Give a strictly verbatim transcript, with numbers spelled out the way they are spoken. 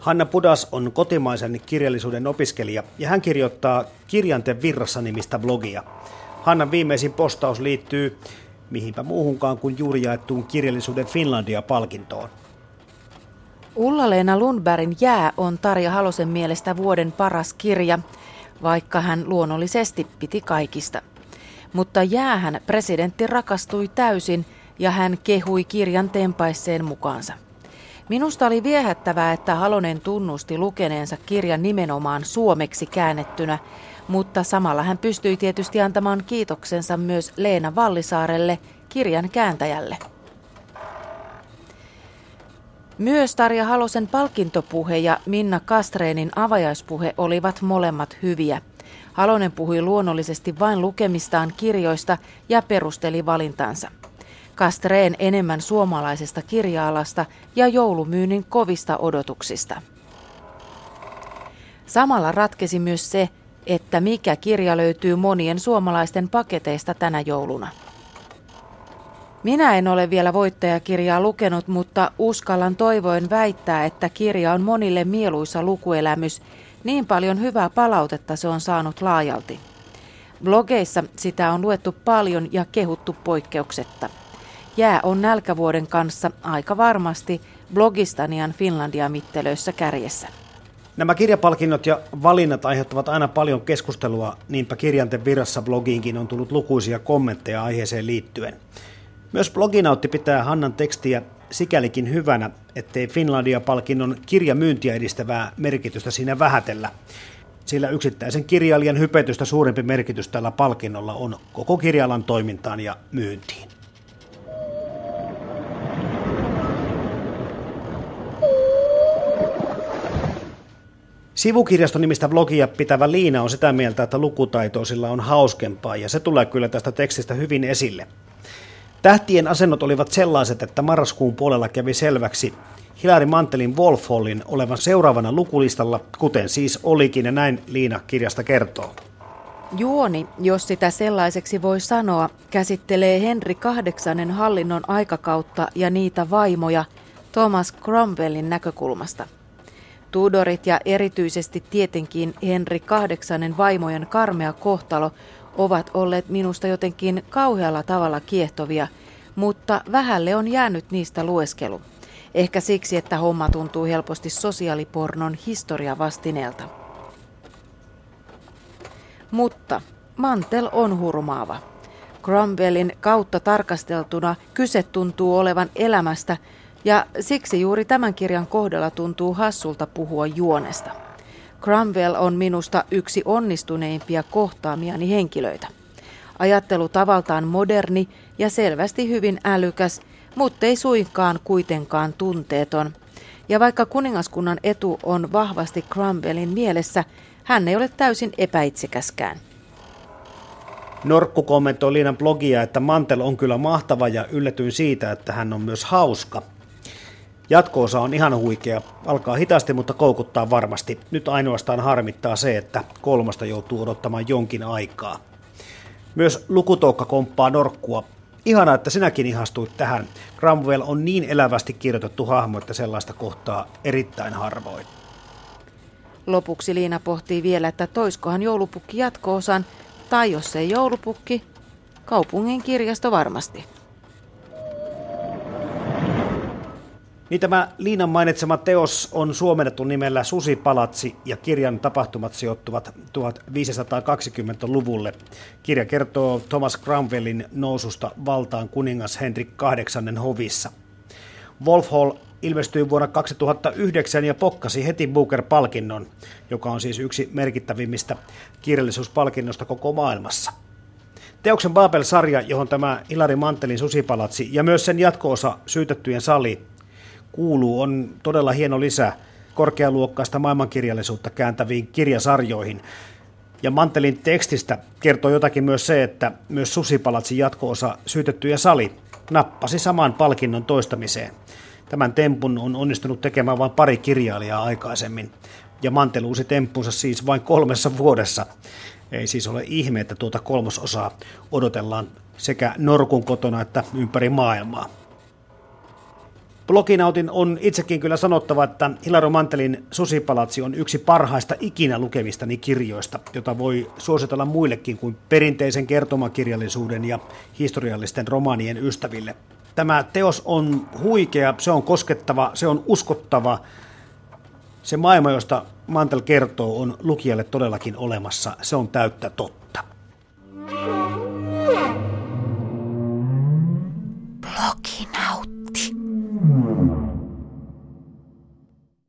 Hanna Pudas on kotimaisen kirjallisuuden opiskelija ja hän kirjoittaa Kirjainten virrassa -nimistä blogia. Hannan viimeisin postaus liittyy mihinpä muuhunkaan kuin juuri jaettuun kirjallisuuden Finlandia-palkintoon. Ulla-Leena Lundbergin Jää on Tarja Halosen mielestä vuoden paras kirja, vaikka hän luonnollisesti piti kaikista. Mutta Jäähän presidentti rakastui täysin ja hän kehui kirjan tempaisseen mukaansa. Minusta oli viehättävää, että Halonen tunnusti lukeneensa kirjan nimenomaan suomeksi käännettynä, mutta samalla hän pystyi tietysti antamaan kiitoksensa myös Leena Vallisaarelle, kirjan kääntäjälle. Myös Tarja Halosen palkintopuhe ja Minna Kastreenin avajaispuhe olivat molemmat hyviä. Halonen puhui luonnollisesti vain lukemistaan kirjoista ja perusteli valintansa. Kastreen enemmän suomalaisesta kirja-alasta ja joulumyynnin kovista odotuksista. Samalla ratkesi myös se, että mikä kirja löytyy monien suomalaisten paketeista tänä jouluna. Minä en ole vielä voittajakirjaa lukenut, mutta uskallan toivoen väittää, että kirja on monille mieluisa lukuelämys. Niin paljon hyvää palautetta se on saanut laajalti. Blogeissa sitä on luettu paljon ja kehuttu poikkeuksetta. Jää on nälkävuoden kanssa aika varmasti Blogistanian Finlandia-mittelöissä kärjessä. Nämä kirjapalkinnot ja valinnat aiheuttavat aina paljon keskustelua, niinpä Kirjainten virrassa -blogiinkin on tullut lukuisia kommentteja aiheeseen liittyen. Myös Bloginautti pitää Hannan tekstiä sikälikin hyvänä, ettei Finlandia-palkinnon kirjamyyntiä edistävää merkitystä siinä vähätellä. Sillä yksittäisen kirjailijan hypetystä suurempi merkitys tällä palkinnolla on koko kirja-alan toimintaan ja myyntiin. Sivukirjaston nimistä blogia pitävä Liina on sitä mieltä, että lukutaitoisilla on hauskempaa, ja se tulee kyllä tästä tekstistä hyvin esille. Tähtien asennot olivat sellaiset, että marraskuun puolella kävi selväksi Hilary Mantelin Wolf Hallin olevan seuraavana lukulistalla, kuten siis olikin, ja näin Liina kirjasta kertoo. Juoni, jos sitä sellaiseksi voi sanoa, käsittelee Henry kahdeksannen hallinnon aikakautta ja niitä vaimoja Thomas Cromwellin näkökulmasta. Tudorit ja erityisesti tietenkin Henry kahdeksannen vaimojen karmea kohtalo ovat olleet minusta jotenkin kauhealla tavalla kiehtovia, mutta vähälle on jäänyt niistä lueskelu. Ehkä siksi, että homma tuntuu helposti sosiaalipornon historiavastineelta. Mutta Mantel on hurmaava. Cromwellin kautta tarkasteltuna kyse tuntuu olevan elämästä, ja siksi juuri tämän kirjan kohdalla tuntuu hassulta puhua juonesta. Cromwell on minusta yksi onnistuneimpia kohtaamiani henkilöitä. Ajattelu tavaltaan moderni ja selvästi hyvin älykäs, mutta ei suinkaan kuitenkaan tunteeton. Ja vaikka kuningaskunnan etu on vahvasti Cromwellin mielessä, hän ei ole täysin epäitsekäskään. Norkku kommentoi Liinan blogia, että Mantel on kyllä mahtava ja yllätyin siitä, että hän on myös hauska. Jatko-osa on ihan huikea. Alkaa hitaasti, mutta koukuttaa varmasti. Nyt ainoastaan harmittaa se, että kolmasta joutuu odottamaan jonkin aikaa. Myös Lukutoukka komppaa Norkkua. Ihanaa, että sinäkin ihastuit tähän. Cromwell on niin elävästi kirjoitettu hahmo, että sellaista kohtaa erittäin harvoin. Lopuksi Liina pohtii vielä, että toiskohan joulupukki jatko-osan, tai jos ei joulupukki, kaupungin kirjasto varmasti. Niin tämä Liinan mainitsema teos on suomennettu nimellä Susipalatssi ja kirjan tapahtumat sijoittuvat viisitoistakaksikymmentäluvulle. Kirja kertoo Thomas Cromwellin noususta valtaan kuningas Henry kahdeksannen hovissa. Wolf Hall ilmestyi vuonna kaksituhattayhdeksän ja pokkasi heti Booker-palkinnon, joka on siis yksi merkittävimmistä kirjallisuuspalkinnoista koko maailmassa. Teoksen Babel-sarja, johon tämä Hilary Mantelin Susipalatsi ja myös sen jatko-osa Syytettyjen sali kuuluu, on todella hieno lisä korkealuokkaista maailmankirjallisuutta kääntäviin kirjasarjoihin. Ja Mantelin tekstistä kertoo jotakin myös se, että myös Susipalatsin jatko-osa Syytetty ja sali nappasi saman palkinnon toistamiseen. Tämän tempun on onnistunut tekemään vain pari kirjailijaa aikaisemmin. Ja Mantel uusi temppunsa siis vain kolmessa vuodessa. Ei siis ole ihme, että tuota kolmososaa odotellaan sekä Norkun kotona että ympäri maailmaa. Bloginautin on itsekin kyllä sanottava, että Hilary Mantelin Susipalatsi on yksi parhaista ikinä lukemistani kirjoista, jota voi suositella muillekin kuin perinteisen kertomakirjallisuuden ja historiallisten romaanien ystäville. Tämä teos on huikea, se on koskettava, se on uskottava. Se maailma, josta Mantel kertoo, on lukijalle todellakin olemassa. Se on täyttä totta.